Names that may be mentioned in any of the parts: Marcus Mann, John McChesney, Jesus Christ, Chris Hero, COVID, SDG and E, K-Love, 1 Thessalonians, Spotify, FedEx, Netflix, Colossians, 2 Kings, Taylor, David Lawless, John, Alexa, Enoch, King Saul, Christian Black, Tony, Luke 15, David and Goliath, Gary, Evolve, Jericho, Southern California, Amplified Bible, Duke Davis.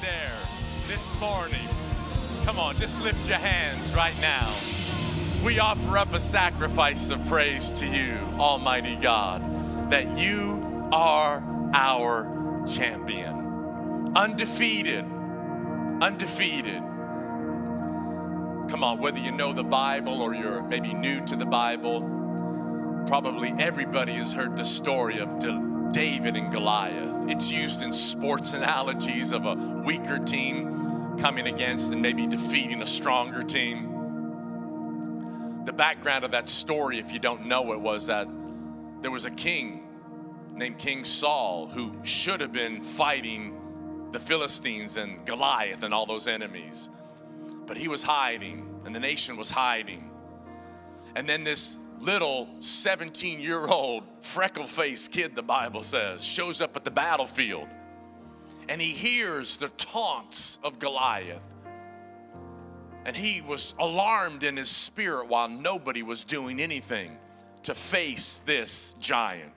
there this morning, come on, just lift your hands right now. We offer up a sacrifice of praise to you, Almighty God, that you are our champion. Undefeated, undefeated. Come on, whether you know the Bible or you're maybe new to the Bible, probably everybody has heard the story of David and Goliath. It's used in sports analogies of a weaker team coming against and maybe defeating a stronger team. The background of that story, if you don't know it, was that there was a king named King Saul who should have been fighting the Philistines and Goliath and all those enemies. But he was hiding, and the nation was hiding. And then this little 17-year-old freckle-faced kid, the Bible says, shows up at the battlefield, and he hears the taunts of Goliath. And he was alarmed in his spirit while nobody was doing anything to face this giant.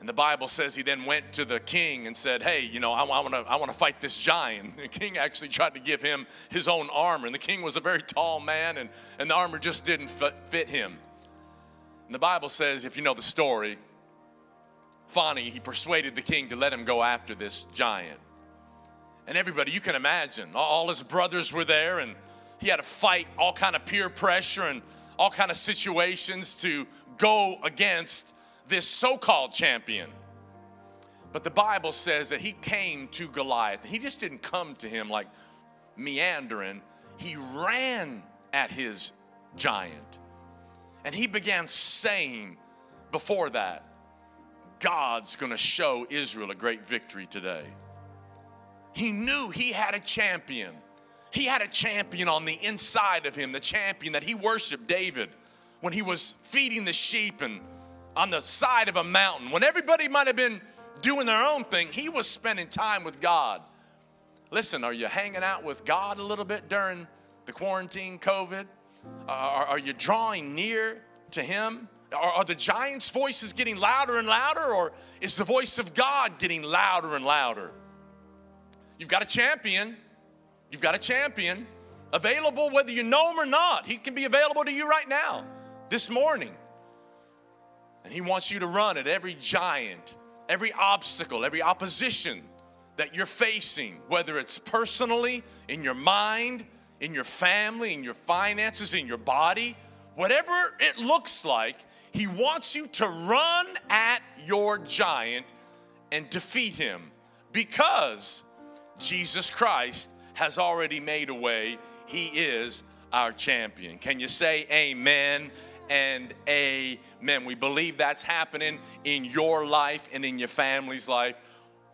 And the Bible says he then went to the king and said, hey, you know, I want to fight this giant. The king actually tried to give him his own armor. And the king was a very tall man, and the armor just didn't fit him. And the Bible says, if you know the story, finally he persuaded the king to let him go after this giant. And everybody, you can imagine, all his brothers were there, and he had to fight all kind of peer pressure and all kind of situations to go against this so-called champion. But the Bible says that he came to Goliath. He just didn't come to him like meandering. He ran at his giant. And he began saying before that, God's going to show Israel a great victory today. He knew he had a champion. He had a champion on the inside of him, the champion that he worshiped, David, when he was feeding the sheep and on the side of a mountain. When everybody might have been doing their own thing, he was spending time with God. Listen, are you hanging out with God a little bit during the quarantine, COVID? Are you drawing near to him? Are the giant's voices getting louder and louder, or is the voice of God getting louder and louder? You've got a champion. You've got a champion available whether you know him or not. He can be available to you right now, this morning. And he wants you to run at every giant, every obstacle, every opposition that you're facing, whether it's personally, in your mind, in your family, in your finances, in your body, whatever it looks like, he wants you to run at your giant and defeat him, because Jesus Christ has already made a way. He is our champion. Can you say amen? And amen. We believe that's happening in your life and in your family's life,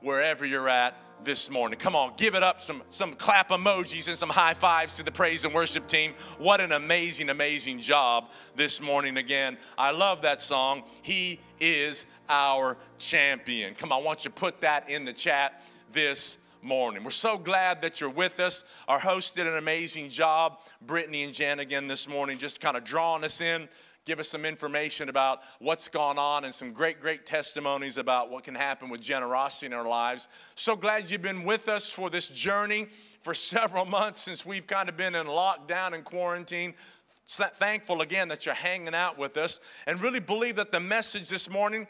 wherever you're at this morning. Come on, give it up, some clap emojis and some high fives to the praise and worship team. What an amazing, amazing job this morning again. I love that song. He is our champion. Come on, I want you to put that in the chat this morning. We're so glad that you're with us. Our host did an amazing job, Brittany and Jan, again this morning, just kind of drawing us in. Give us some information about what's gone on and some great, great testimonies about what can happen with generosity in our lives. So glad you've been with us for this journey for several months since we've kind of been in lockdown and quarantine. Thankful again that you're hanging out with us, and really believe that the message this morning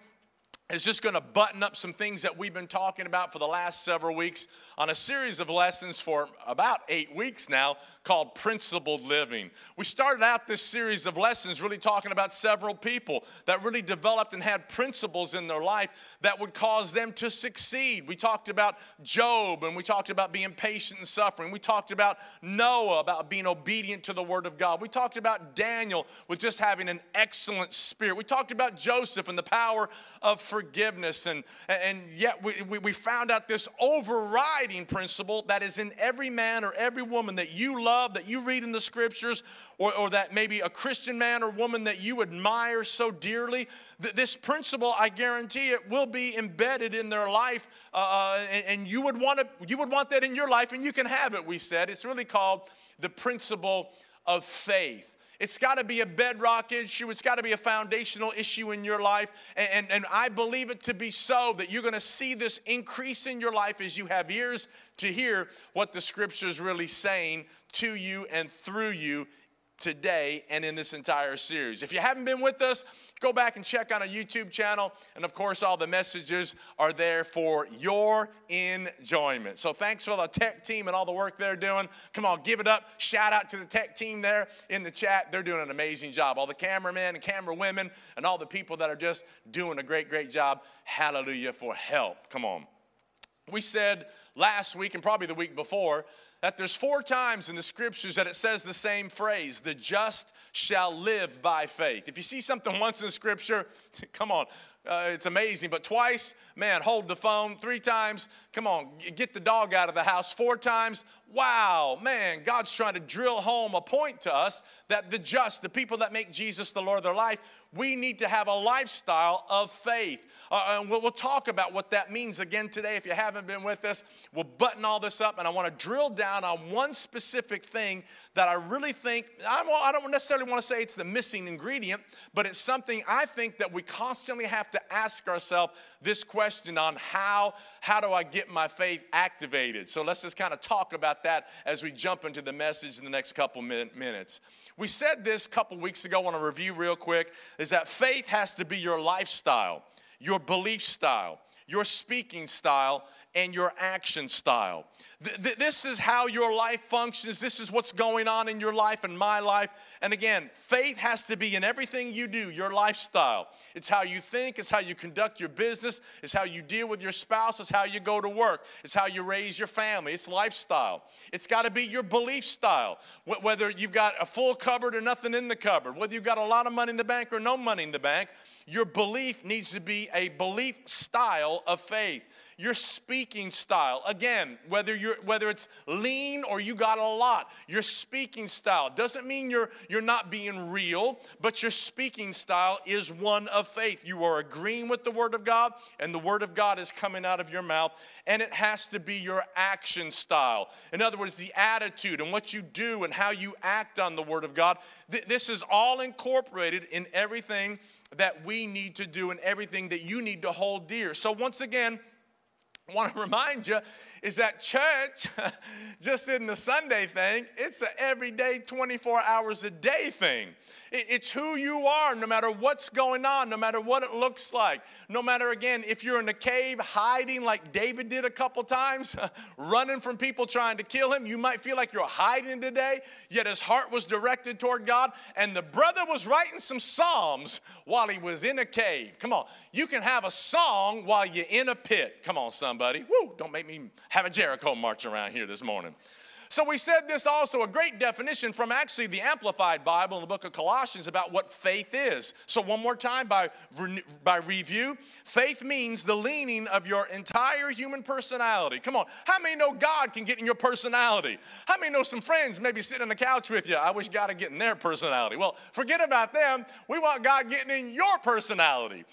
is just going to button up some things that we've been talking about for the last several weeks on a series of lessons for about 8 weeks now called Principled Living. We started out this series of lessons really talking about several people that really developed and had principles in their life that would cause them to succeed. We talked about Job, and we talked about being patient and suffering. We talked about Noah, about being obedient to the Word of God. We talked about Daniel with just having an excellent spirit. We talked about Joseph and the power of forgiveness, and yet we found out this overriding principle that is in every man or every woman that you love, that you read in the scriptures, or that maybe a Christian man or woman that you admire so dearly. This principle, I guarantee it, will be embedded in their life, and you would want that in your life, and you can have it, we said. It's really called the principle of faith. It's got to be a bedrock issue. It's got to be a foundational issue in your life. And I believe it to be so, that you're going to see this increase in your life as you have ears to hear what the Scripture is really saying to you and through you today and in this entire series. If you haven't been with us, go back and check on our YouTube channel. And of course, all the messages are there for your enjoyment. So thanks for the tech team and all the work they're doing. Come on, give it up. Shout out to the tech team there in the chat. They're doing an amazing job. All the cameramen and camera women and all the people that are just doing a great, great job. Hallelujah for help. Come on. We said last week and probably the week before that there's 4 times in the Scriptures that it says the same phrase, the just shall live by faith. If you see something once in Scripture, come on, it's amazing. But twice, man, hold the phone. 3 times, come on, get the dog out of the house. 4 times, wow, man, God's trying to drill home a point to us that the just, the people that make Jesus the Lord of their life, we need to have a lifestyle of faith. And we'll talk about what that means again today. If you haven't been with us, we'll button all this up. And I want to drill down on one specific thing that I really think, I don't necessarily want to say it's the missing ingredient, but it's something I think that we constantly have to ask ourselves this question on how do I get my faith activated? So let's just kind of talk about that as we jump into the message in the next couple minutes. We said this a couple weeks ago. I want to review real quick, is that faith has to be your lifestyle, your belief style, your speaking style, and your action style. This is how your life functions. This is what's going on in your life and my life. And again, faith has to be in everything you do, your lifestyle. It's how you think. It's how you conduct your business. It's how you deal with your spouse. It's how you go to work. It's how you raise your family. It's lifestyle. It's got to be your belief style, whether you've got a full cupboard or nothing in the cupboard, whether you've got a lot of money in the bank or no money in the bank. Your belief needs to be a belief style of faith. Your speaking style, again, whether it's lean or you got a lot, your speaking style doesn't mean you're not being real, but your speaking style is one of faith. You are agreeing with the Word of God, and the Word of God is coming out of your mouth, and it has to be your action style. In other words, the attitude and what you do and how you act on the Word of God. This is all incorporated in everything that we need to do and everything that you need to hold dear. So once again, I want to remind you is that church just isn't a Sunday thing. It's an everyday, 24 hours a day thing. It's who you are no matter what's going on, no matter what it looks like. No matter, again, if you're in a cave hiding like David did a couple times, running from people trying to kill him, you might feel like you're hiding today, yet his heart was directed toward God, and the brother was writing some psalms while he was in a cave. Come on. You can have a song while you're in a pit. Come on, son. Buddy. Woo, don't make me have a Jericho march around here this morning. So we said this also, a great definition from actually the Amplified Bible in the book of Colossians about what faith is. So one more time by review, faith means the leaning of your entire human personality. Come on, how many know God can get in your personality? How many know some friends maybe sitting on the couch with you? I wish God would get in their personality. Well, forget about them. We want God getting in your personality.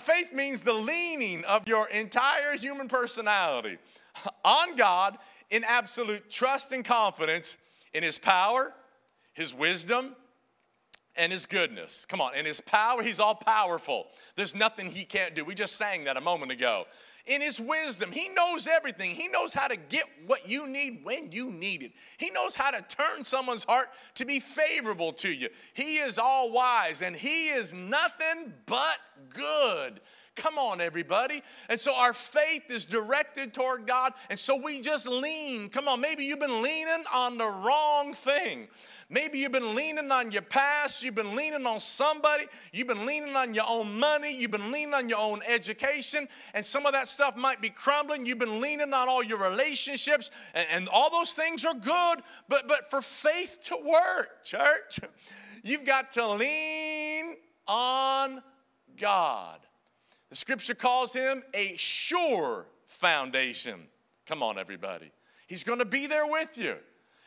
Faith means the leaning of your entire human personality on God in absolute trust and confidence in His power, His wisdom, and His goodness. Come on, in His power, He's all powerful. There's nothing He can't do. We just sang that a moment ago. In His wisdom, He knows everything. He knows how to get what you need when you need it. He knows how to turn someone's heart to be favorable to you. He is all wise, and He is nothing but good. Come on, everybody. And so our faith is directed toward God, and so we just lean. Come on, maybe you've been leaning on the wrong thing. Maybe you've been leaning on your past. You've been leaning on somebody. You've been leaning on your own money. You've been leaning on your own education, and some of that stuff might be crumbling. You've been leaning on all your relationships, and all those things are good, but for faith to work, church, you've got to lean on God. The Scripture calls Him a sure foundation. Come on, everybody. He's going to be there with you.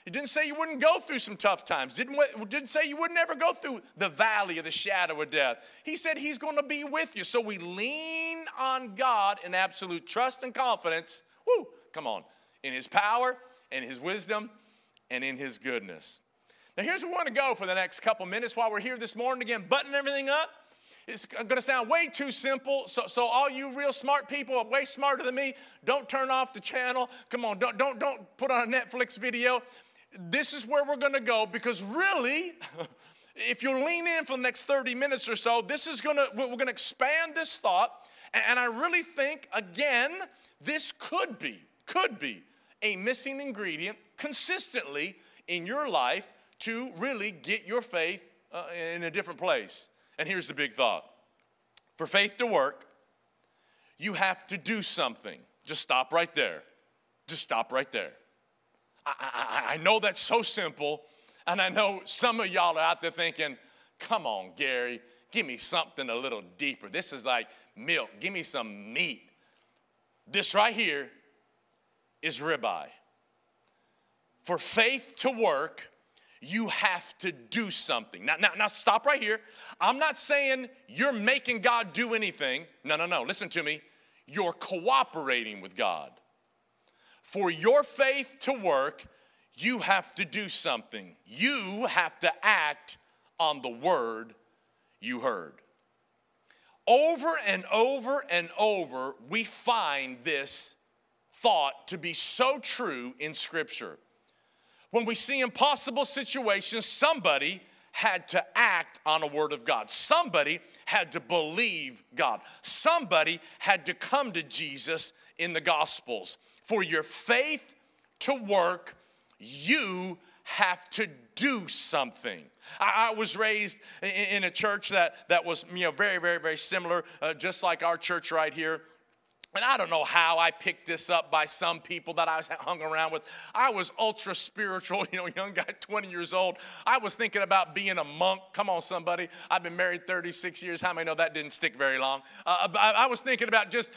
He didn't say you wouldn't go through some tough times. Didn't say you wouldn't ever go through the valley of the shadow of death. He said He's going to be with you. So we lean on God in absolute trust and confidence. Woo, come on. In His power, in His wisdom, and in His goodness. Now, here's where we want to go for the next couple minutes while we're here this morning. Again, button everything up. It's going to sound way too simple. So all you real smart people, way smarter than me, don't turn off the channel. Come on, don't put on a Netflix video. This is where we're going to go, because really, if you lean in for the next 30 minutes or so, we're going to expand this thought. And I really think, again, this could be a missing ingredient consistently in your life to really get your faith in a different place. And here's the big thought. For faith to work, you have to do something. Just stop right there. Just stop right there. I know that's so simple, and I know some of y'all are out there thinking, come on, Gary, give me something a little deeper. This is like milk. Give me some meat. This right here is ribeye. For faith to work, you have to do something. Now, stop right here. I'm not saying you're making God do anything. No. Listen to me. You're cooperating with God. For your faith to work, you have to do something. You have to act on the word you heard. Over and over and over, we find this thought to be so true in Scripture. When we see impossible situations, somebody had to act on a word of God. Somebody had to believe God. Somebody had to come to Jesus in the Gospels. For your faith to work, you have to do something. I was raised in a church that was, very, very, very similar, just like our church right here. And I don't know how I picked this up by some people that I hung around with. I was ultra spiritual, young guy, 20 years old. I was thinking about being a monk. Come on, somebody. I've been married 36 years. How many know that didn't stick very long? I was thinking about just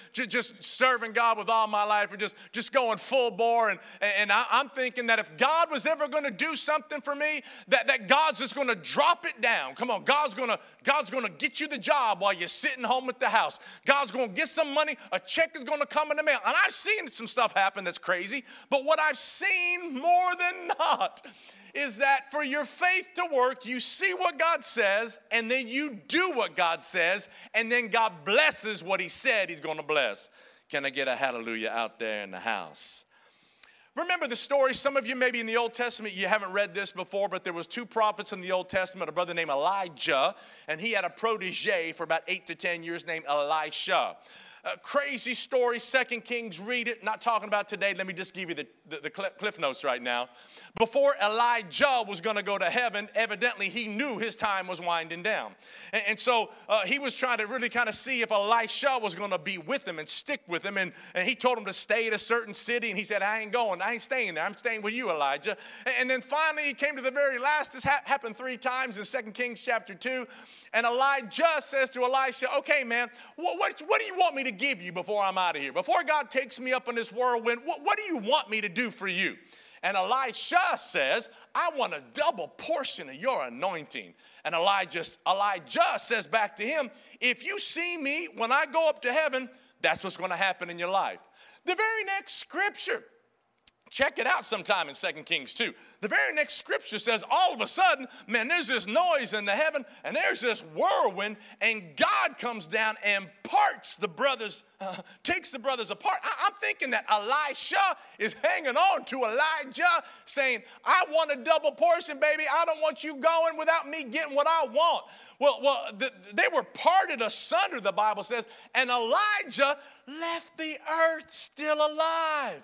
serving God with all my life and just going full bore. And I'm thinking that if God was ever going to do something for me, that God's just going to drop it down. Come on, God's going to get you the job while you're sitting home at the house. God's going to get some money, a check is going to come in the mail. And I've seen some stuff happen that's crazy, but what I've seen more than not is that for your faith to work, you see what God says, and then you do what God says, and then God blesses what he said he's going to bless. Can I get a hallelujah out there in the house? Remember the story, some of you maybe in the Old Testament, you haven't read this before, but there was two prophets in the Old Testament, a brother named Elijah, and he had a protege for about 8 to 10 years named Elisha. A crazy story, 2 Kings, read it. Not talking about today. Let me just give you the cliff notes right now. Before Elijah was going to go to heaven, evidently he knew his time was winding down. And so he was trying to really kind of see if Elisha was going to be with him and stick with him. And he told him to stay at a certain city. And he said, I ain't going. I ain't staying there. I'm staying with you, Elijah. And then finally he came to the very last. This happened 3 times in 2 Kings chapter 2. And Elijah says to Elisha, okay, man, what do you want me to give you before I'm out of here? Before God takes me up in this whirlwind, what do you want me to do for you? And Elisha says, I want a double portion of your anointing. And Elijah says back to him, if you see me when I go up to heaven, that's what's going to happen in your life. The very next scripture, check it out sometime in 2 Kings 2. The very next scripture says, all of a sudden, man, there's this noise in the heaven, and there's this whirlwind, and God comes down and parts the brothers, takes the brothers apart. I'm thinking that Elisha is hanging on to Elijah, saying, I want a double portion, baby. I don't want you going without me getting what I want. Well, they were parted asunder, the Bible says, and Elijah left the earth still alive.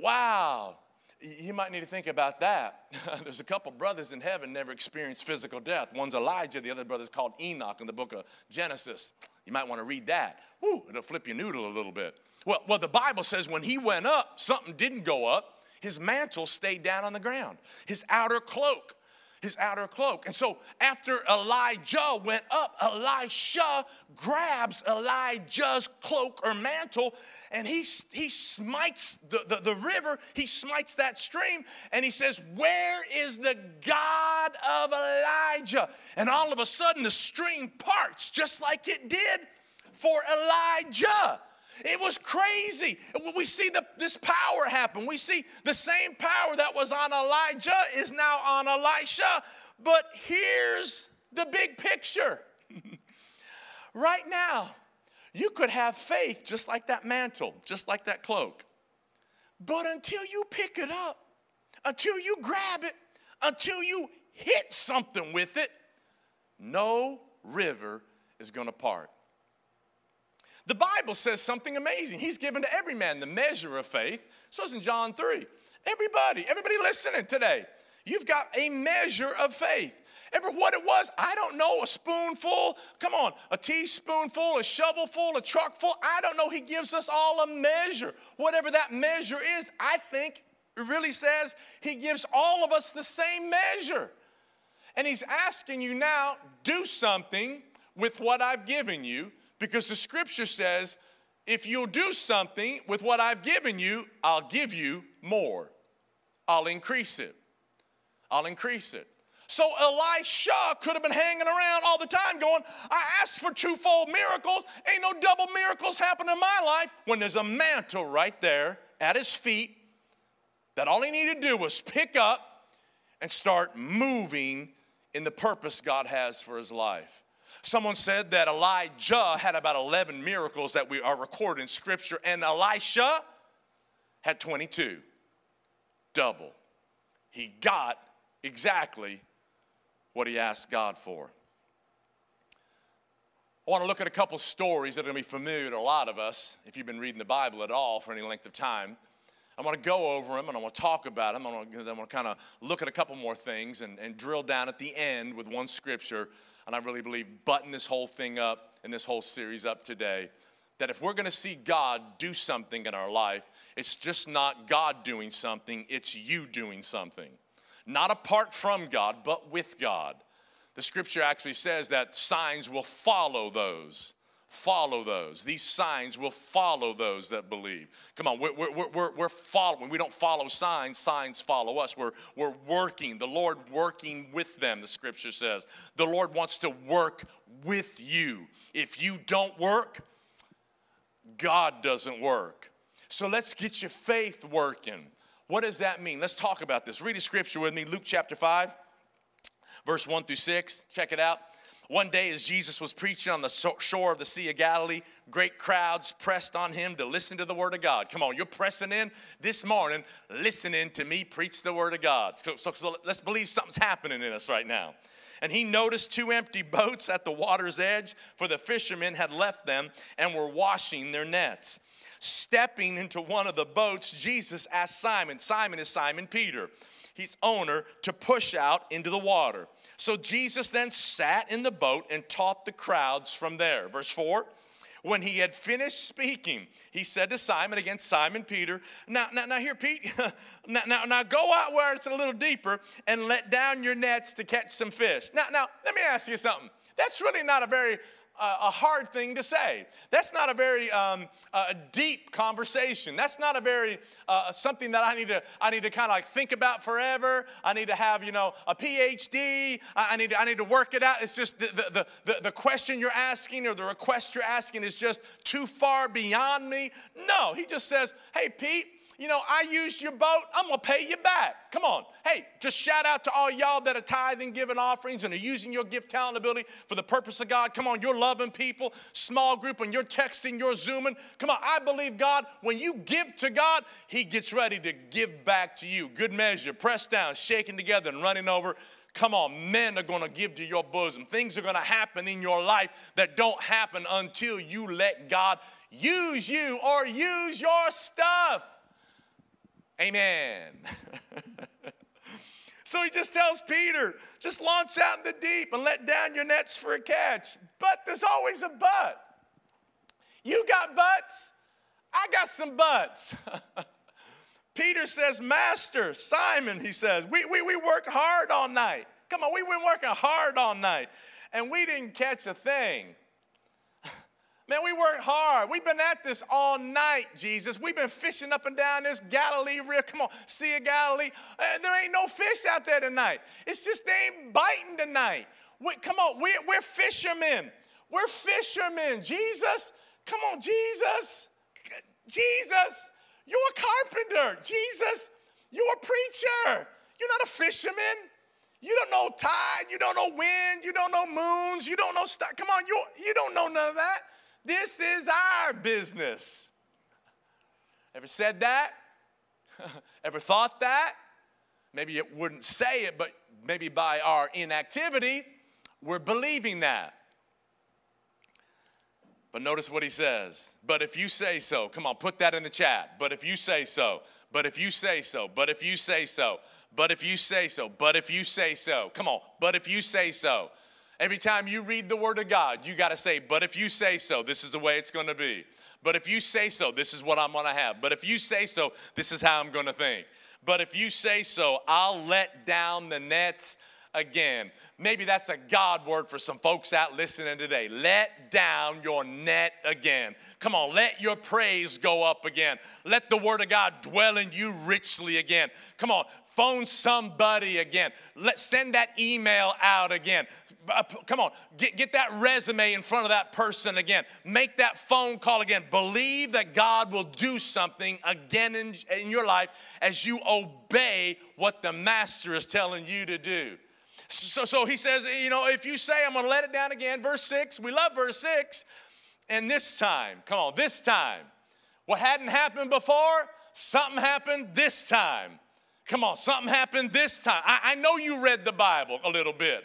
Wow, you might need to think about that. There's a couple brothers in heaven never experienced physical death. One's Elijah, the other brother's called Enoch in the book of Genesis. You might want to read that. Woo, it'll flip your noodle a little bit. Well, the Bible says when he went up, something didn't go up. His mantle stayed down on the ground. His outer cloak. And so after Elijah went up, Elisha grabs Elijah's cloak or mantle, and he smites the river. He smites that stream, and he says, where is the God of Elijah? And all of a sudden, the stream parts just like it did for Elijah. It was crazy. We see this power happen. We see the same power that was on Elijah is now on Elisha. But here's the big picture. Right now, you could have faith just like that mantle, just like that cloak. But until you pick it up, until you grab it, until you hit something with it, no river is going to part. The Bible says something amazing. He's given to every man the measure of faith. So it's in John 3. Everybody listening today, you've got a measure of faith. Ever what it was, I don't know, a spoonful, come on, a teaspoonful, a shovelful, a truckful, I don't know. He gives us all a measure. Whatever that measure is, I think it really says he gives all of us the same measure. And he's asking you now, do something with what I've given you, because the scripture says, if you'll do something with what I've given you, I'll give you more. I'll increase it. I'll increase it. So Elisha could have been hanging around all the time going, I asked for twofold miracles. Ain't no double miracles happening in my life, when there's a mantle right there at his feet that all he needed to do was pick up and start moving in the purpose God has for his life. Someone said that Elijah had about 11 miracles that we are recorded in Scripture, and Elisha had 22. Double. He got exactly what he asked God for. I want to look at a couple stories that are going to be familiar to a lot of us if you've been reading the Bible at all for any length of time. I want to go over them, and I want to talk about them. I want to kind of look at a couple more things and drill down at the end with one scripture, and I really believe button this whole thing up and this whole series up today, that if we're going to see God do something in our life, it's just not God doing something, it's you doing something. Not apart from God, but with God. The scripture actually says that signs will follow those. Follow those. These signs will follow those that believe. Come on, we're following. We don't follow signs. Signs follow us. We're working. The Lord working with them, the scripture says. The Lord wants to work with you. If you don't work, God doesn't work. So let's get your faith working. What does that mean? Let's talk about this. Read a scripture with me, Luke chapter 5, verse 1 through 6. Check it out. One day as Jesus was preaching on the shore of the Sea of Galilee, great crowds pressed on him to listen to the word of God. Come on, you're pressing in this morning, listening to me preach the word of God. So let's believe something's happening in us right now. And he noticed two empty boats at the water's edge, for the fishermen had left them and were washing their nets. Stepping into one of the boats, Jesus asked Simon, Simon Peter, his owner, to push out into the water. So Jesus then sat in the boat and taught the crowds from there. Verse 4, when he had finished speaking, he said to Simon, again, Simon Peter, now here, Pete, now go out where it's a little deeper and let down your nets to catch some fish. Now let me ask you something. That's really not a very a hard thing to say. That's not a very deep conversation. That's not a very something that I need to kind of like think about forever. I need to have, you know, a PhD. I need to work it out. It's just the question you're asking or the request you're asking is just too far beyond me. No, he just says, hey, Pete, you know, I used your boat. I'm going to pay you back. Come on. Hey, just shout out to all y'all that are tithing, giving offerings, and are using your gift, talent, ability for the purpose of God. Come on, you're loving people, small group, and you're texting, you're Zooming. Come on, I believe God, when you give to God, he gets ready to give back to you. Good measure, pressed down, shaken together, and running over. Come on, men are going to give to your bosom. Things are going to happen in your life that don't happen until you let God use you or use your stuff. Amen. So he just tells Peter, just launch out in the deep and let down your nets for a catch. But there's always a but. You got butts. I got some butts. Peter says, Master, Simon, he says, we worked hard all night. Come on, we've been working hard all night. And we didn't catch a thing. Man, we worked hard. We've been at this all night, Jesus. We've been fishing up and down this Galilee River. Come on, Sea of Galilee. There ain't no fish out there tonight. It's just they ain't biting tonight. We're fishermen. We're fishermen. Jesus, come on, Jesus. Jesus, you're a carpenter. Jesus, you're a preacher. You're not a fisherman. You don't know tide. You don't know wind. You don't know moons. You don't know stuff. Come on, you don't know none of that. This is our business. Ever said that? Ever thought that? Maybe it wouldn't say it, but maybe by our inactivity, we're believing that. But notice what he says. But if you say so. Come on, put that in the chat. But if you say so. But if you say so. But if you say so. But if you say so. But if you say so. Come on. But if you say so. Every time you read the Word of God, you got to say, but if you say so, this is the way it's going to be. But if you say so, this is what I'm going to have. But if you say so, this is how I'm going to think. But if you say so, I'll let down the nets again. Maybe that's a God word for some folks out listening today. Let down your net again. Come on, let your praise go up again. Let the Word of God dwell in you richly again. Come on, phone somebody again. Send that email out again. Come on, get that resume in front of that person again. Make that phone call again. Believe that God will do something again in your life as you obey what the Master is telling you to do. So he says, you know, if you say, I'm going to let it down again, verse 6, we love verse 6, and this time, come on, this time, what hadn't happened before, something happened this time. Come on, something happened this time. I know you read the Bible a little bit.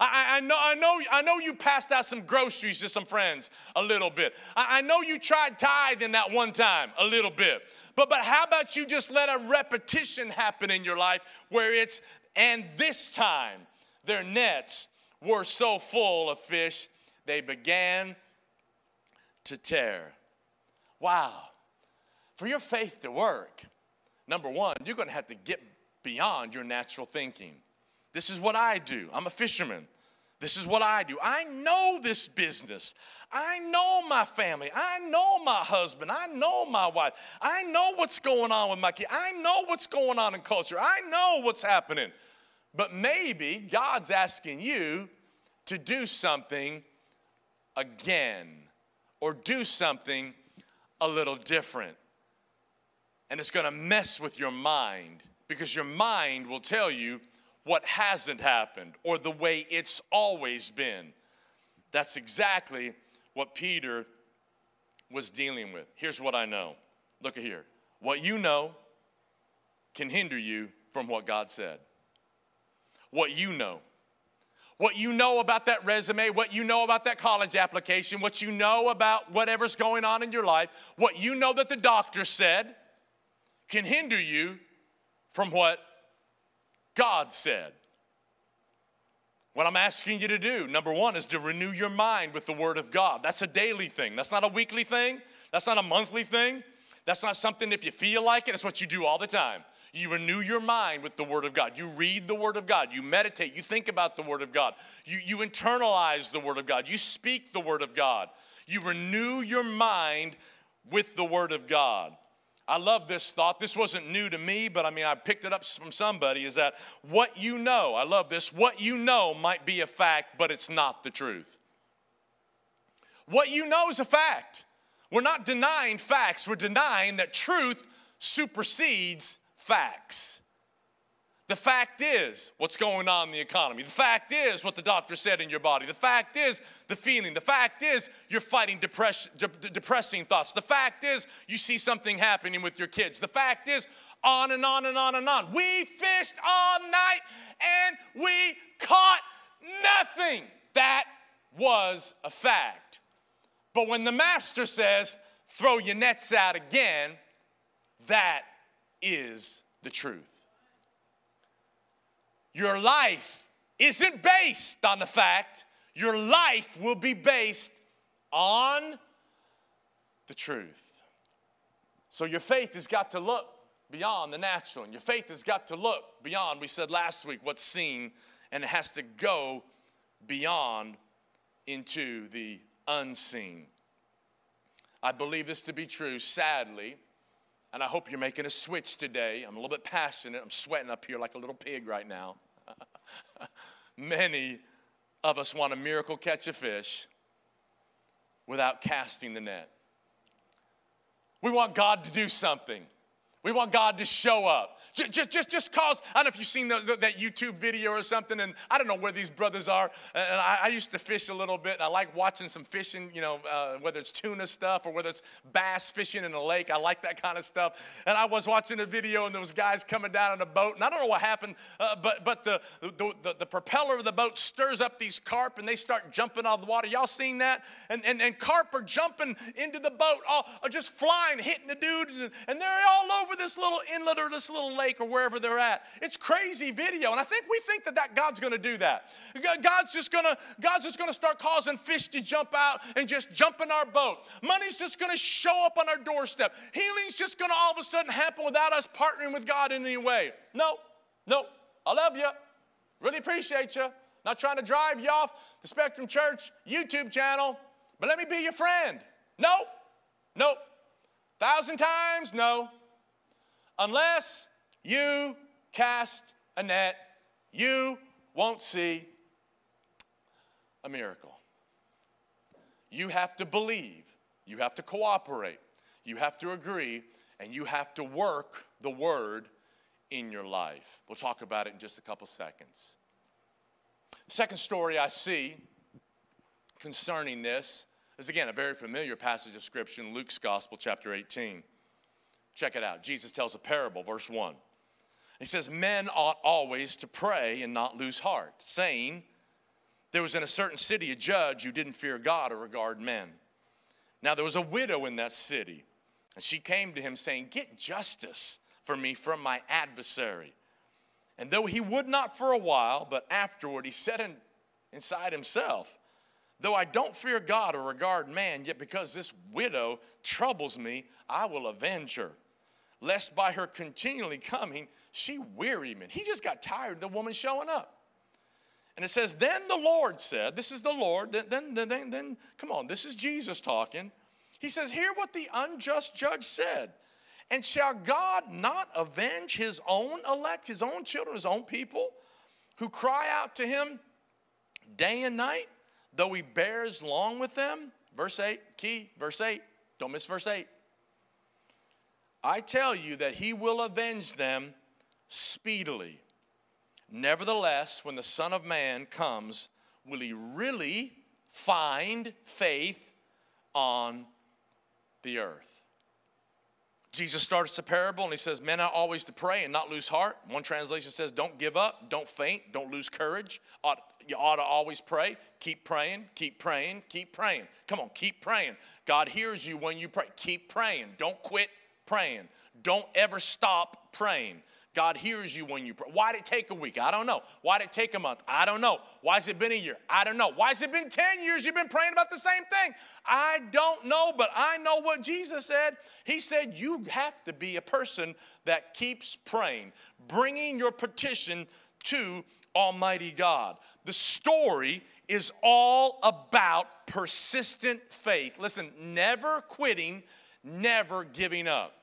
I know you passed out some groceries to some friends a little bit. I know you tried tithing that one time a little bit. But how about you just let a repetition happen in your life where it's, and this time their nets were so full of fish, they began to tear. Wow. For your faith to work, number one, you're going to have to get beyond your natural thinking. This is what I do. I'm a fisherman. This is what I do. I know this business. I know my family. I know my husband. I know my wife. I know what's going on with my kid. I know what's going on in culture. I know what's happening. But maybe God's asking you to do something again or do something a little different. And it's going to mess with your mind because your mind will tell you what hasn't happened or the way it's always been. That's exactly what Peter was dealing with. Here's what I know. Look at here. What you know can hinder you from what God said. What you know. What you know about that resume, what you know about that college application, what you know about whatever's going on in your life, what you know that the doctor said can hinder you from what God said. What I'm asking you to do, number one, is to renew your mind with the Word of God. That's a daily thing. That's not a weekly thing. That's not a monthly thing. That's not something if you feel like it. It's what you do all the time. You renew your mind with the Word of God. You read the Word of God. You meditate. You think about the Word of God. You internalize the Word of God. You speak the Word of God. You renew your mind with the Word of God. I love this thought. This wasn't new to me, but I mean, I picked it up from somebody, is that what you know, I love this, what you know might be a fact, but it's not the truth. What you know is a fact. We're not denying facts. We're denying that truth supersedes facts. The fact is what's going on in the economy. The fact is what the doctor said in your body. The fact is the feeling. The fact is you're fighting depressing thoughts. The fact is you see something happening with your kids. The fact is on and on and on and on. We fished all night and we caught nothing. That was a fact. But when the Master says, throw your nets out again, that is the truth. Your life isn't based on the fact. Your life will be based on the truth. So your faith has got to look beyond the natural. And your faith has got to look beyond, we said last week, what's seen. And it has to go beyond into the unseen. I believe this to be true, sadly. And I hope you're making a switch today. I'm a little bit passionate. I'm sweating up here like a little pig right now. Many of us want a miracle catch a fish without casting the net. We want God to do something. We want God to show up. Just cause, I don't know if you've seen that YouTube video or something, and I don't know where these brothers are, and I used to fish a little bit, and I like watching some fishing, you know, whether it's tuna stuff or whether it's bass fishing in a lake. I like that kind of stuff. And I was watching a video, and there was guys coming down on a boat, and I don't know what happened, but the propeller of the boat stirs up these carp, and they start jumping out of the water. Y'all seen that? And carp are jumping into the boat, just flying, hitting the dude, and they're all over this little inlet or this little lake or wherever they're at. It's crazy video, and I think we think that God's going to do that. God's just going to start causing fish to jump out and just jump in our boat. Money's just going to show up on our doorstep. Healing's just going to all of a sudden happen without us partnering with God in any way. No, I love you. Really appreciate you. Not trying to drive you off the Spectrum Church YouTube channel, but let me be your friend. No. 1,000 times no. Unless you cast a net, you won't see a miracle. You have to believe, you have to cooperate, you have to agree, and you have to work the word in your life. We'll talk about it in just a couple seconds. The second story I see concerning this is, again, a very familiar passage of Scripture in Luke's Gospel, chapter 18. Check it out. Jesus tells a parable, verse 1. He says, men ought always to pray and not lose heart, saying, there was in a certain city a judge who didn't fear God or regard men. Now there was a widow in that city, and she came to him saying, get justice for me from my adversary. And though he would not for a while, but afterward he said inside himself, though I don't fear God or regard man, yet because this widow troubles me, I will avenge her, lest by her continually coming she weary me. He just got tired of the woman showing up. And it says, then the Lord said, this is the Lord, then come on, this is Jesus talking. He says, hear what the unjust judge said. And shall God not avenge his own elect, his own children, his own people, who cry out to him day and night, though he bears long with them? Verse 8, key, verse 8. Don't miss verse 8. I tell you that he will avenge them speedily. Nevertheless, when the Son of Man comes, will he really find faith on the earth? Jesus starts the parable and he says, men ought always to pray and not lose heart. One translation says, don't give up, don't faint, don't lose courage. You ought to always pray. Keep praying, keep praying, keep praying. Come on, keep praying. God hears you when you pray. Keep praying. Don't quit praying. Don't ever stop praying. God hears you when you pray. Why'd it take a week? I don't know. Why'd it take a month? I don't know. Why's it been a year? I don't know. Why's it been 10 years you've been praying about the same thing? I don't know, but I know what Jesus said. He said you have to be a person that keeps praying, bringing your petition to Almighty God. The story is all about persistent faith. Listen, never quitting, never giving up.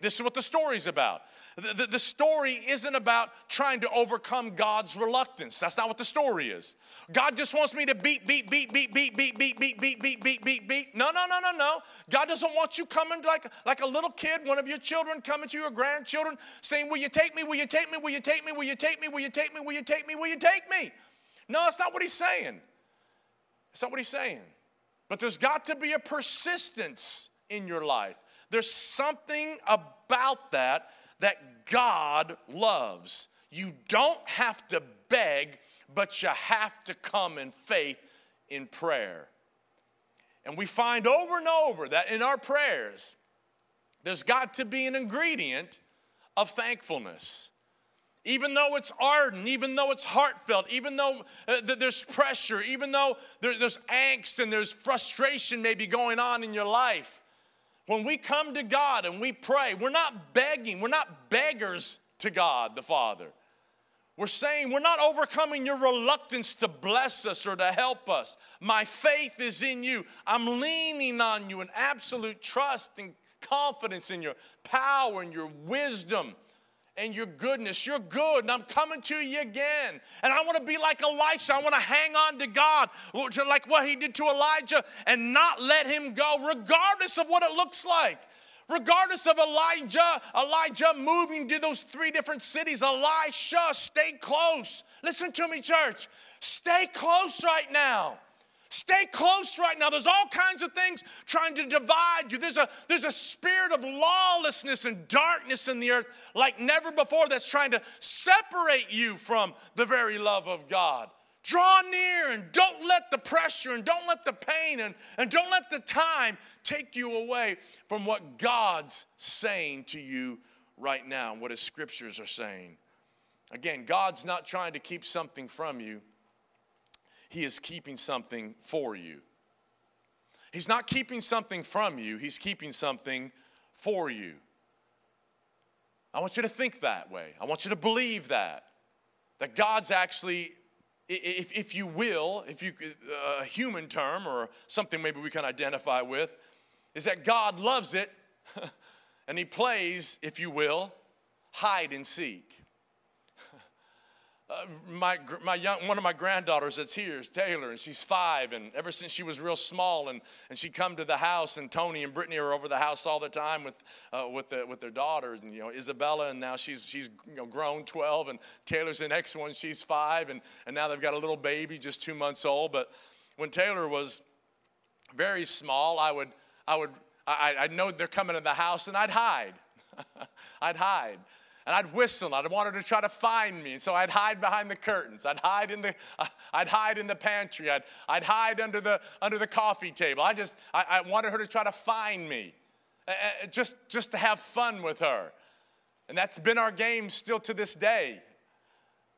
This is what the story's about. The story isn't about trying to overcome God's reluctance. That's not what the story is. God just wants me to beat. No. God doesn't want you coming like a little kid, one of your children coming to your grandchildren saying, will you take me, will you take me, will you take me, will you take me, will you take me, will you take me, will you take me? No, that's not what he's saying. That's not what he's saying. But there's got to be a persistence in your life. There's something about that God loves. You don't have to beg, but you have to come in faith in prayer. And we find over and over that in our prayers, there's got to be an ingredient of thankfulness. Even though it's ardent, even though it's heartfelt, even though there's pressure, even though there's angst and there's frustration maybe going on in your life, when we come to God and we pray, we're not begging. We're not beggars to God the Father. We're saying we're not overcoming your reluctance to bless us or to help us. My faith is in you. I'm leaning on you in absolute trust and confidence in your power and your wisdom and your goodness. You're good, and I'm coming to you again. And I want to be like Elisha. I want to hang on to God, like what he did to Elijah, and not let him go, regardless of what it looks like. Regardless of Elijah moving to those three different cities, Elisha, stay close. Listen to me, church. Stay close right now. Stay close right now. There's all kinds of things trying to divide you. There's a spirit of lawlessness and darkness in the earth like never before that's trying to separate you from the very love of God. Draw near and don't let the pressure and don't let the pain and don't let the time take you away from what God's saying to you right now and what His scriptures are saying. Again, God's not trying to keep something from you. He is keeping something for you. He's not keeping something from you. He's keeping something for you. I want you to think that way. I want you to believe that. That God's actually, if you will, if you, a human term or something maybe we can identify with, is that God loves it and He plays, if you will, hide and seek. One of my granddaughters that's here is Taylor, and she's 5, and ever since she was real small, and she come to the house, and Tony and Brittany are over the house all the time with their daughter, and, you know, Isabella, and now she's you know, grown 12, and Taylor's the next one, she's 5, and now they've got a little baby just 2 months old. But when Taylor was very small, I know they're coming to the house, and I'd hide, And I'd whistle. I'd want her to try to find me. So I'd hide behind the curtains. I'd hide in the pantry. I'd hide under the coffee table. I wanted her to try to find me, just to have fun with her, and that's been our game still to this day.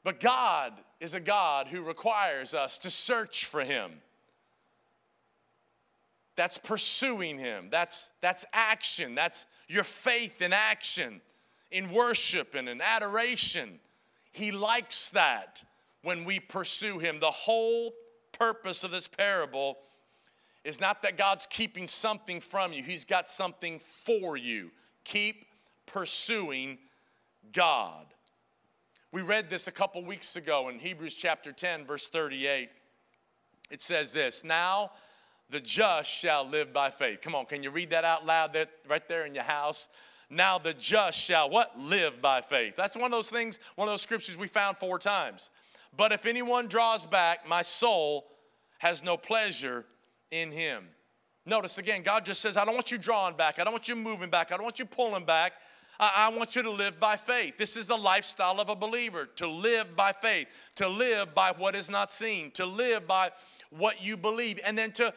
But God is a God who requires us to search for Him. That's pursuing Him. That's action. That's your faith in action. In worship and in adoration. He likes that when we pursue Him. The whole purpose of this parable is not that God's keeping something from you. He's got something for you. Keep pursuing God. We read this a couple weeks ago in Hebrews chapter 10, verse 38. It says this, "Now the just shall live by faith." Come on, can you read that out loud there, right there in your house? Now the just shall what? Live by faith. That's one of those things, one of those scriptures we found 4 times. But if anyone draws back, my soul has no pleasure in him. Notice again, God just says, I don't want you drawing back. I don't want you moving back. I don't want you pulling back. I want you to live by faith. This is the lifestyle of a believer, to live by faith, to live by what is not seen, to live by what you believe, and then to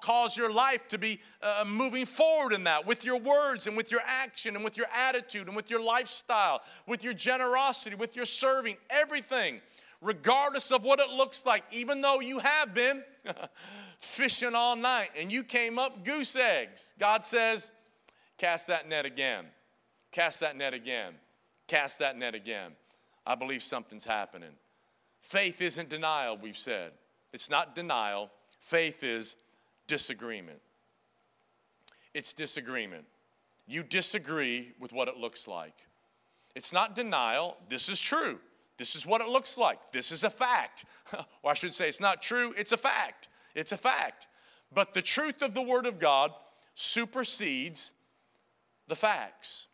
cause your life to be moving forward in that with your words and with your action and with your attitude and with your lifestyle, with your generosity, with your serving, everything, regardless of what it looks like, even though you have been fishing all night and you came up goose eggs. God says, cast that net again, cast that net again, cast that net again. I believe something's happening. Faith isn't denial, we've said. It's not denial. Faith is disagreement. It's disagreement. You disagree with what it looks like. It's not denial. This is true. This is what it looks like. This is a fact. Or I should say it's not true. It's a fact. It's a fact. But the truth of the Word of God supersedes the facts.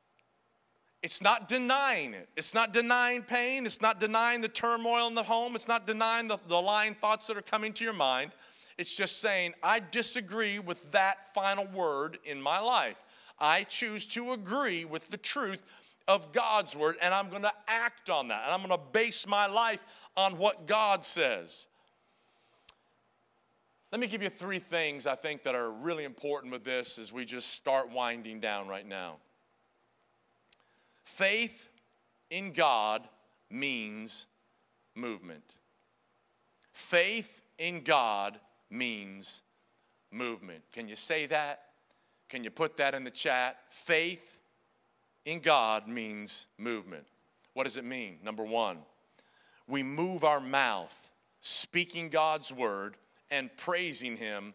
It's not denying it. It's not denying pain. It's not denying the turmoil in the home. It's not denying the lying thoughts that are coming to your mind. It's just saying, I disagree with that final word in my life. I choose to agree with the truth of God's word, and I'm going to act on that, and I'm going to base my life on what God says. Let me give you 3 things I think that are really important with this as we just start winding down right now. Faith in God means movement. Faith in God means movement. Can you say that? Can you put that in the chat? Faith in God means movement. What does it mean? Number 1, we move our mouth speaking God's word and praising Him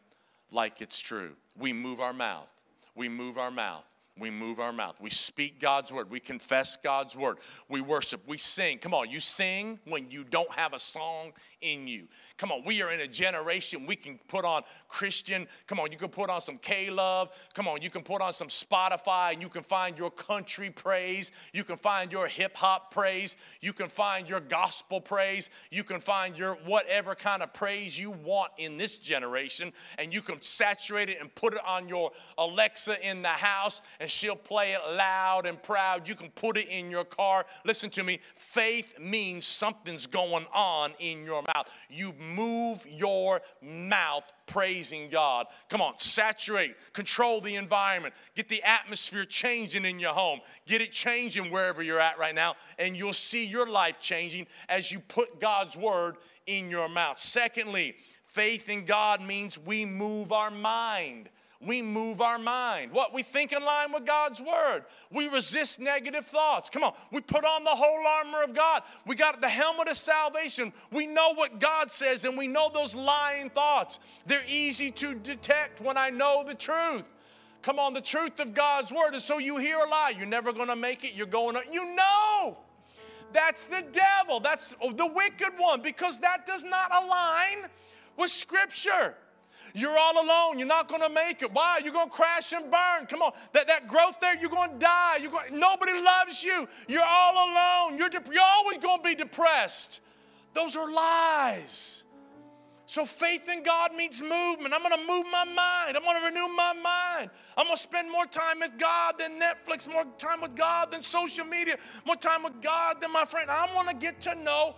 like it's true. We move our mouth. We move our mouth. We move our mouth. We speak God's word. We confess God's word. We worship. We sing. Come on, you sing when you don't have a song in you. Come on, we are in a generation we can put on Christian. Come on, you can put on some K-Love. Come on, you can put on some Spotify, and you can find your country praise. You can find your hip-hop praise. You can find your gospel praise. You can find your whatever kind of praise you want in this generation, and you can saturate it and put it on your Alexa in the house, and she'll play it loud and proud. You can put it in your car. Listen to me. Faith means something's going on in your mouth. You move your mouth praising God. Come on, saturate, control the environment, get the atmosphere changing in your home, get it changing wherever you're at right now, and you'll see your life changing as you put God's word in your mouth. Secondly, faith in God means we move our mind. We move our mind. What? We think in line with God's word. We resist negative thoughts. Come on. We put on the whole armor of God. We got the helmet of salvation. We know what God says, and we know those lying thoughts. They're easy to detect when I know the truth. Come on, the truth of God's word is so you hear a lie. You're never going to make it. You're going to, you know. That's the devil. That's the wicked one, because that does not align with Scripture. You're all alone. You're not going to make it. Why? You're going to crash and burn. Come on. That growth there, you're going to die. Nobody loves you. You're all alone. You're always going to be depressed. Those are lies. So faith in God means movement. I'm going to move my mind. I'm going to renew my mind. I'm going to spend more time with God than Netflix, more time with God than social media, more time with God than my friend. I want to get to know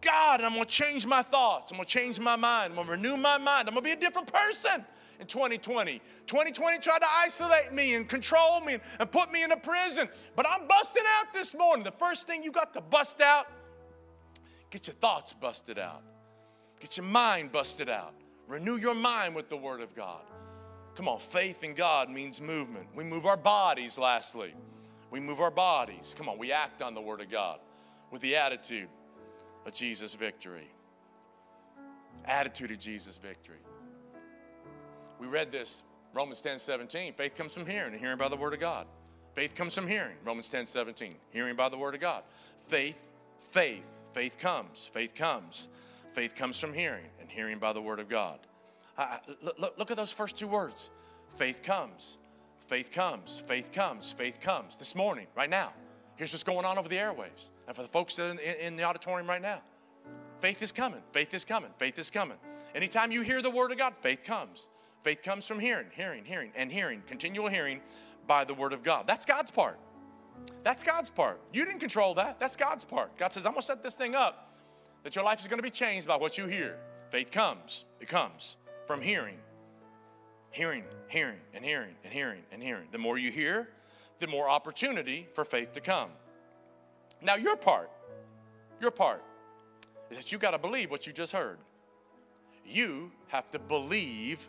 God, and I'm going to change my thoughts. I'm going to change my mind. I'm going to renew my mind. I'm going to be a different person in 2020. 2020 tried to isolate me and control me and put me in a prison, but I'm busting out this morning. The first thing you got to bust out, get your thoughts busted out. Get your mind busted out. Renew your mind with the Word of God. Come on, faith in God means movement. We move our bodies, lastly. We move our bodies. Come on, we act on the Word of God with the attitude of Jesus' victory. Attitude of Jesus' victory. We read this, Romans 10:17. Faith comes from hearing, and hearing by the word of God. Faith comes from hearing, Romans 10:17. Hearing by the word of God. Faith comes. Faith comes from hearing, and hearing by the word of God. Look at those first two words. Faith comes. This morning, right now. Here's what's going on over the airwaves. And for the folks that are in the auditorium right now, faith is coming. Anytime you hear the word of God, faith comes. Faith comes from hearing, continual hearing by the word of God. That's God's part. You didn't control that. That's God's part. God says, I'm going to set this thing up that your life is going to be changed by what you hear. Faith comes. It comes from hearing. The more you hear, the more opportunity for faith to come. Now your part is that you got to believe what you just heard. You have to believe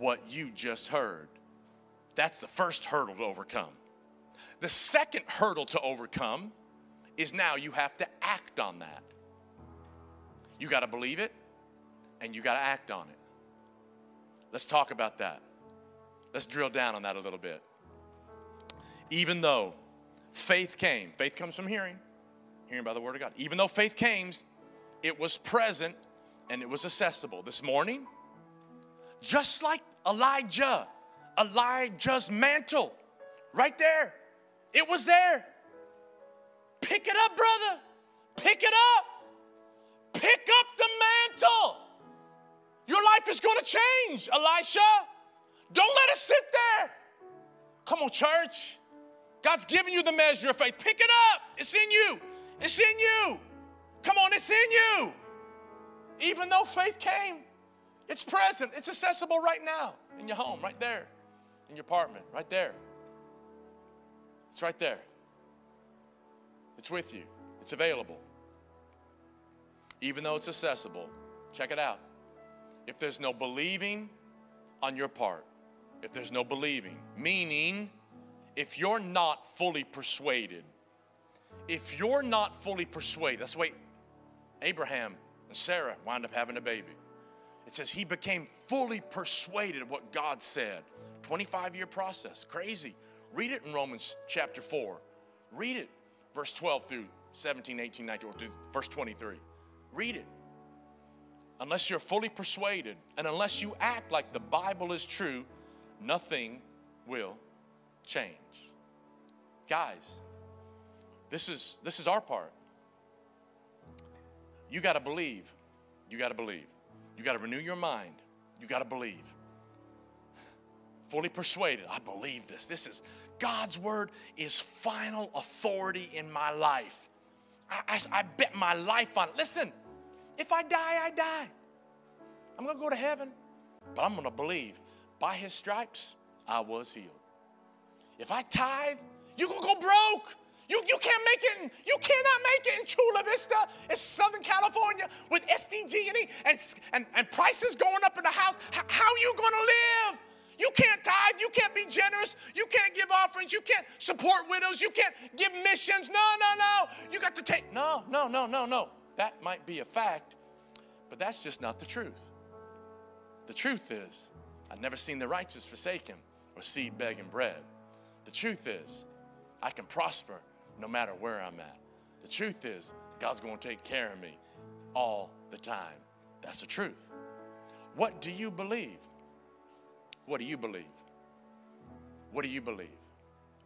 what you just heard. That's the first hurdle to overcome. The second hurdle to overcome is now you have to act on that. You got to believe it and you got to act on it. Let's talk about that. Let's drill down on that a little bit. Even though faith came, faith comes from hearing by the word of God. Even though faith came, it was present and it was accessible. This morning, just like Elijah's mantle, right there, it was there. Pick it up, brother. Pick it up. Pick up the mantle. Your life is going to change, Elisha. Don't let it sit there. Come on, church. God's given you the measure of faith. Pick it up. It's in you. It's in you. Come on, it's in you. Even though faith came, it's present. It's accessible right now in your home, right there, in your apartment, right there. It's right there. It's with you. It's available. Even though it's accessible, check it out. If there's no believing on your part, if there's no believing, meaning if you're not fully persuaded, that's the way Abraham and Sarah wound up having a baby. It says he became fully persuaded of what God said. 25-year process, crazy. Read it in Romans chapter 4. Read it, verse 12 through 17, 18, 19, or through verse 23. Read it. Unless you're fully persuaded and unless you act like the Bible is true, nothing will change. Guys, this is our part. You got to believe. You got to believe. You got to renew your mind. You got to believe. Fully persuaded. I believe this. This is God's word is final authority in my life. I bet my life on it. Listen, if I die, I die. I'm going to go to heaven, but I'm going to believe by his stripes I was healed. If I tithe, you're going to go broke. You can't make it. You cannot make it in Chula Vista, in Southern California, with SDG and E and prices going up in the house. How are you going to live? You can't tithe. You can't be generous. You can't give offerings. You can't support widows. You can't give missions. No. You got to take. No. That might be a fact, but that's just not the truth. The truth is, I've never seen the righteous forsaken or seed begging bread. The truth is, I can prosper no matter where I'm at. The truth is, God's going to take care of me all the time. That's the truth. What do you believe? What do you believe? What do you believe?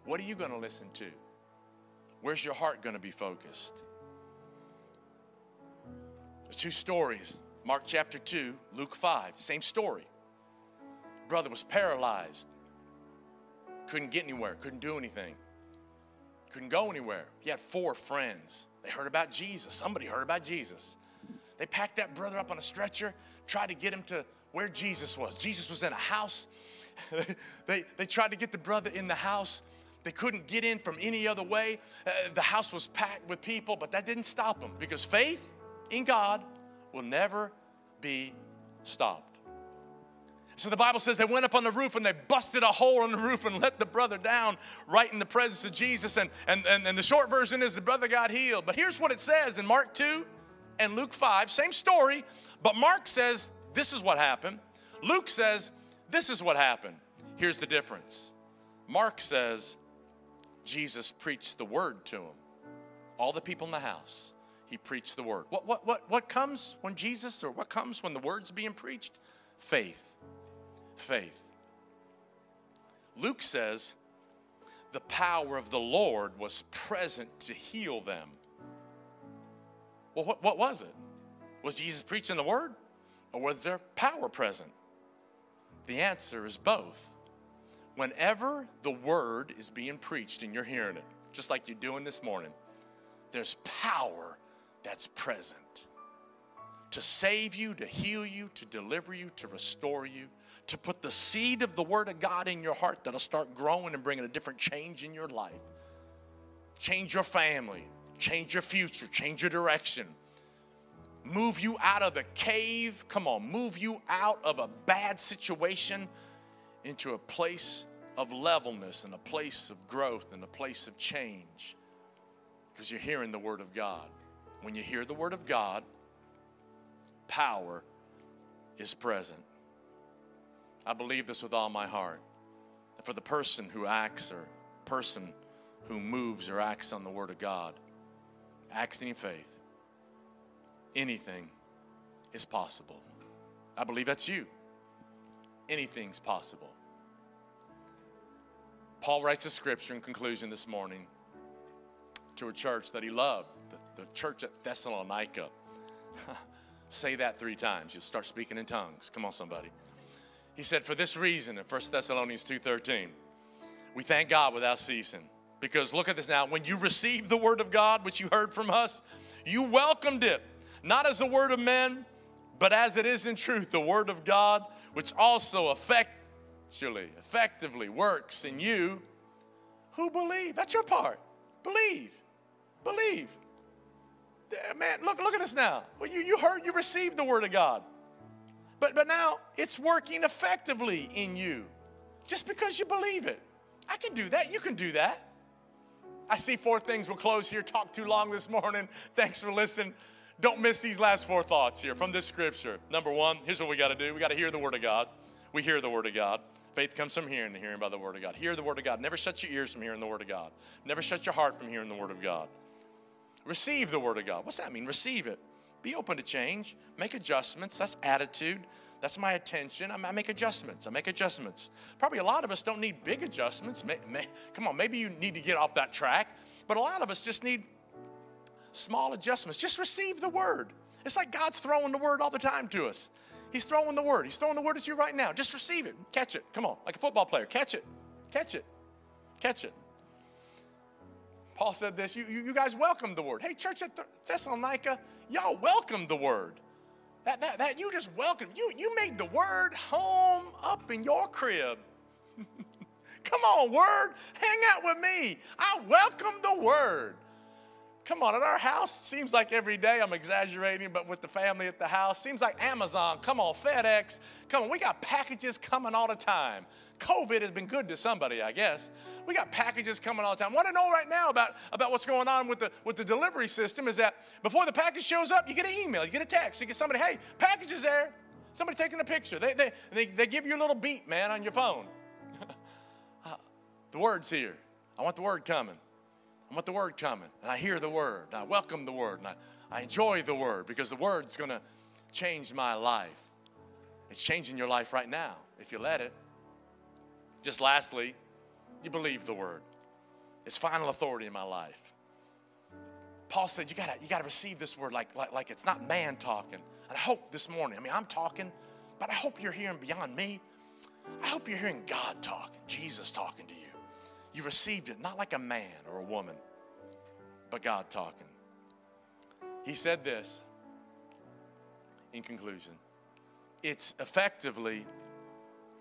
What are you going to listen to? Where's your heart going to be focused? There's two stories. Mark chapter 2, Luke 5. Same story. Brother was paralyzed. Couldn't get anywhere. Couldn't do anything. Couldn't go anywhere. He had four friends. They heard about Jesus. Somebody heard about Jesus. They packed that brother up on a stretcher, tried to get him to where Jesus was. Jesus was in a house. They tried to get the brother in the house. They couldn't get in from any other way. The house was packed with people, but that didn't stop them because faith in God will never be stopped. So the Bible says they went up on the roof and they busted a hole in the roof and let the brother down right in the presence of Jesus. And the short version is the brother got healed. But here's what it says in Mark 2 and Luke 5. Same story, but Mark says this is what happened. Luke says this is what happened. Here's the difference. Mark says Jesus preached the word to him. All the people in the house, he preached the word. What comes when Jesus, or what comes when the word's being preached? Faith. Faith. Luke says the power of the Lord was present to heal them. Well, what was it? Was Jesus preaching the word, or was there power present? The answer is both. Whenever the word is being preached and you're hearing it, just like you're doing this morning, there's power that's present to save you, to heal you, to deliver you, to restore you, to put the seed of the word of God in your heart that'll start growing and bringing a different change in your life. Change your family, change your future, change your direction. Move you out of the cave, come on, move you out of a bad situation into a place of levelness and a place of growth and a place of change because you're hearing the word of God. When you hear the word of God, power is present. I believe this with all my heart. For the person who acts, or person who moves or acts on the word of God, acts in faith, anything is possible. I believe that's you. Anything's possible. Paul writes a scripture in conclusion this morning to a church that he loved, the church at Thessalonica. Say that 3 times. You'll start speaking in tongues. Come on, somebody. He said, for this reason, in 1 Thessalonians 2:13, we thank God without ceasing. Because look at this now. When you received the word of God, which you heard from us, you welcomed it, not as the word of men, but as it is in truth, the word of God, which also effectively works in you who believe. That's your part. Believe. Believe. Man, look at this now. Well, you heard, you received the word of God. But now it's working effectively in you just because you believe it. I can do that. You can do that. I see 4 things. We'll close here. Talked too long this morning. Thanks for listening. Don't miss these last 4 thoughts here from this scripture. Number 1, here's what we got to do. We got to hear the word of God. We hear the word of God. Faith comes from hearing, and hearing by the word of God. Hear the word of God. Never shut your ears from hearing the word of God. Never shut your heart from hearing the word of God. Receive the word of God. What's that mean? Receive it. Be open to change. Make adjustments. That's attitude. That's my attention. I make adjustments. I make adjustments. Probably a lot of us don't need big adjustments. Come on, maybe you need to get off that track. But a lot of us just need small adjustments. Just receive the word. It's like God's throwing the word all the time to us. He's throwing the word. He's throwing the word at you right now. Just receive it. Catch it. Come on, like a football player. Catch it. Catch it. Catch it. Paul said this. You guys welcomed the word. Hey, church at Thessalonica, y'all welcomed the word. That you just welcomed. You made the word home up in your crib. Come on, word. Hang out with me. I welcome the word. Come on, at our house, seems like every day, I'm exaggerating, but with the family at the house, seems like Amazon, come on, FedEx, come on, we got packages coming all the time. COVID has been good to somebody, I guess. We got packages coming all the time. Want to know right now about what's going on with the delivery system is that before the package shows up, you get an email, you get a text, you get somebody, hey, package is there. Somebody taking a picture. They give you a little beat, man, on your phone. The word's here. I want the word coming. I want the word coming, and I hear the word, and I welcome the word, and I enjoy the word, because the word's going to change my life. It's changing your life right now, if you let it. Just lastly, you believe the word. It's final authority in my life. Paul said, you gotta receive this word like it's not man talking. And I hope this morning, I mean, I'm talking, but I hope you're hearing beyond me. I hope you're hearing God talking, Jesus talking to you. You received it, not like a man or a woman, but God talking. He said this in conclusion. It's effectively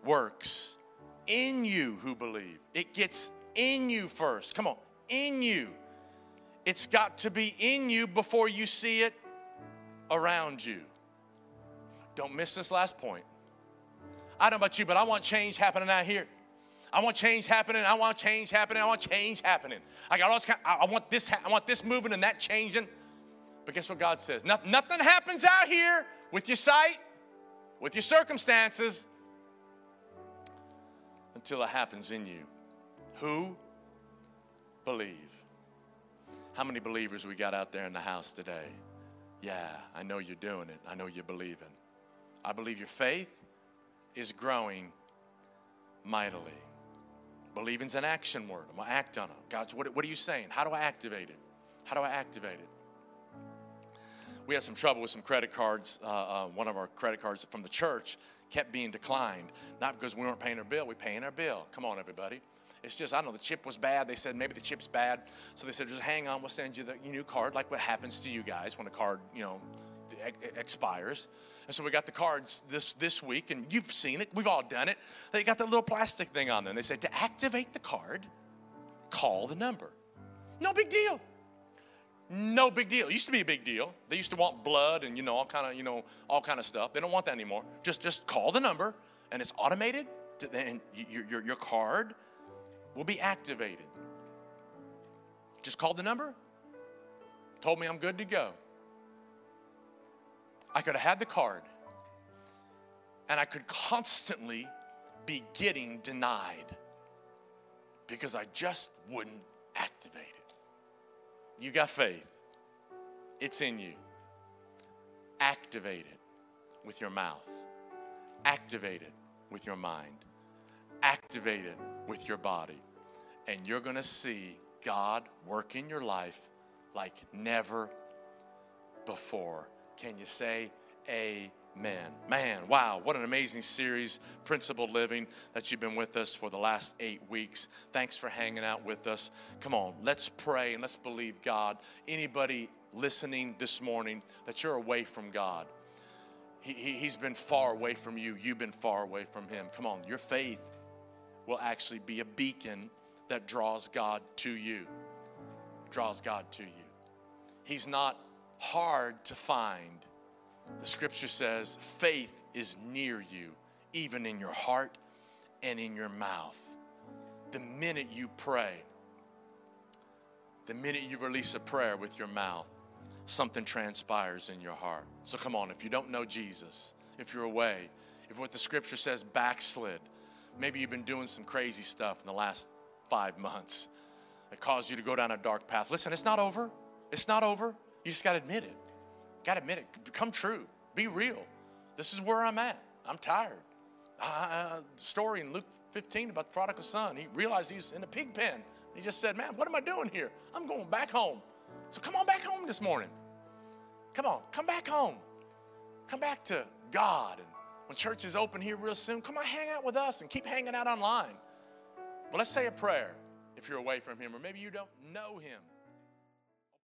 works in you who believe. It gets in you first. Come on, in you. It's got to be in you before you see it around you. Don't miss this last point. I don't know about you, but I want change happening out here. I want change happening. I want change happening. I want change happening. I got all this kind of, I want this moving and that changing. But guess what God says? Nothing happens out here with your sight, with your circumstances, until it happens in you. Who believe? How many believers we got out there in the house today? Yeah, I know you're doing it. I know you're believing. I believe your faith is growing mightily. Believing's an action word. I'm going to act on it. God's, what are you saying? How do I activate it? How do I activate it? We had some trouble with some credit cards. One of our credit cards from the church kept being declined. Not because we weren't paying our bill. We're paying our bill. Come on, everybody. It's just, I don't know, the chip was bad. They said, maybe the chip's bad. So they said, just hang on. We'll send you your new card, like what happens to you guys when a card, you know, expires. And so we got the cards this week, and you've seen it. We've all done it. They got that little plastic thing on them. They said, to activate the card, call the number. No big deal. No big deal. It used to be a big deal. They used to want blood and, you know, all kind of stuff. They don't want that anymore. Just call the number, and it's automated, and your card will be activated. Just called the number, told me I'm good to go. I could have had the card, and I could constantly be getting denied because I just wouldn't activate it. You got faith. It's in you. Activate it with your mouth. Activate it with your mind. Activate it with your body. And you're going to see God work in your life like never before. Can you say amen? Man, wow, what an amazing series, Principled Living, that you've been with us for the last 8 weeks. Thanks for hanging out with us. Come on, let's pray and let's believe God. Anybody listening this morning that you're away from God, He's been far away from you. You've been far away from Him. Come on, your faith will actually be a beacon that draws God to you. Draws God to you. He's not hard to find. The scripture says faith is near you, even in your heart and in your mouth. The minute you pray, the minute you release a prayer with your mouth, something transpires in your heart. So come on, if you don't know Jesus, if you're away, if what the scripture says backslid, Maybe you've been doing some crazy stuff in the last 5 months that caused you to go down a dark path. Listen, it's not over. It's not over. You just got to admit it. Got to admit it. Come true. Be real. This is where I'm at. I'm tired. The story in Luke 15 about the prodigal son. He realized he's in a pig pen. He just said, man, what am I doing here? I'm going back home. So come on back home this morning. Come on. Come back home. Come back to God. And when church is open here real soon, come on, hang out with us and keep hanging out online. But let's say a prayer if you're away from him, or maybe you don't know him.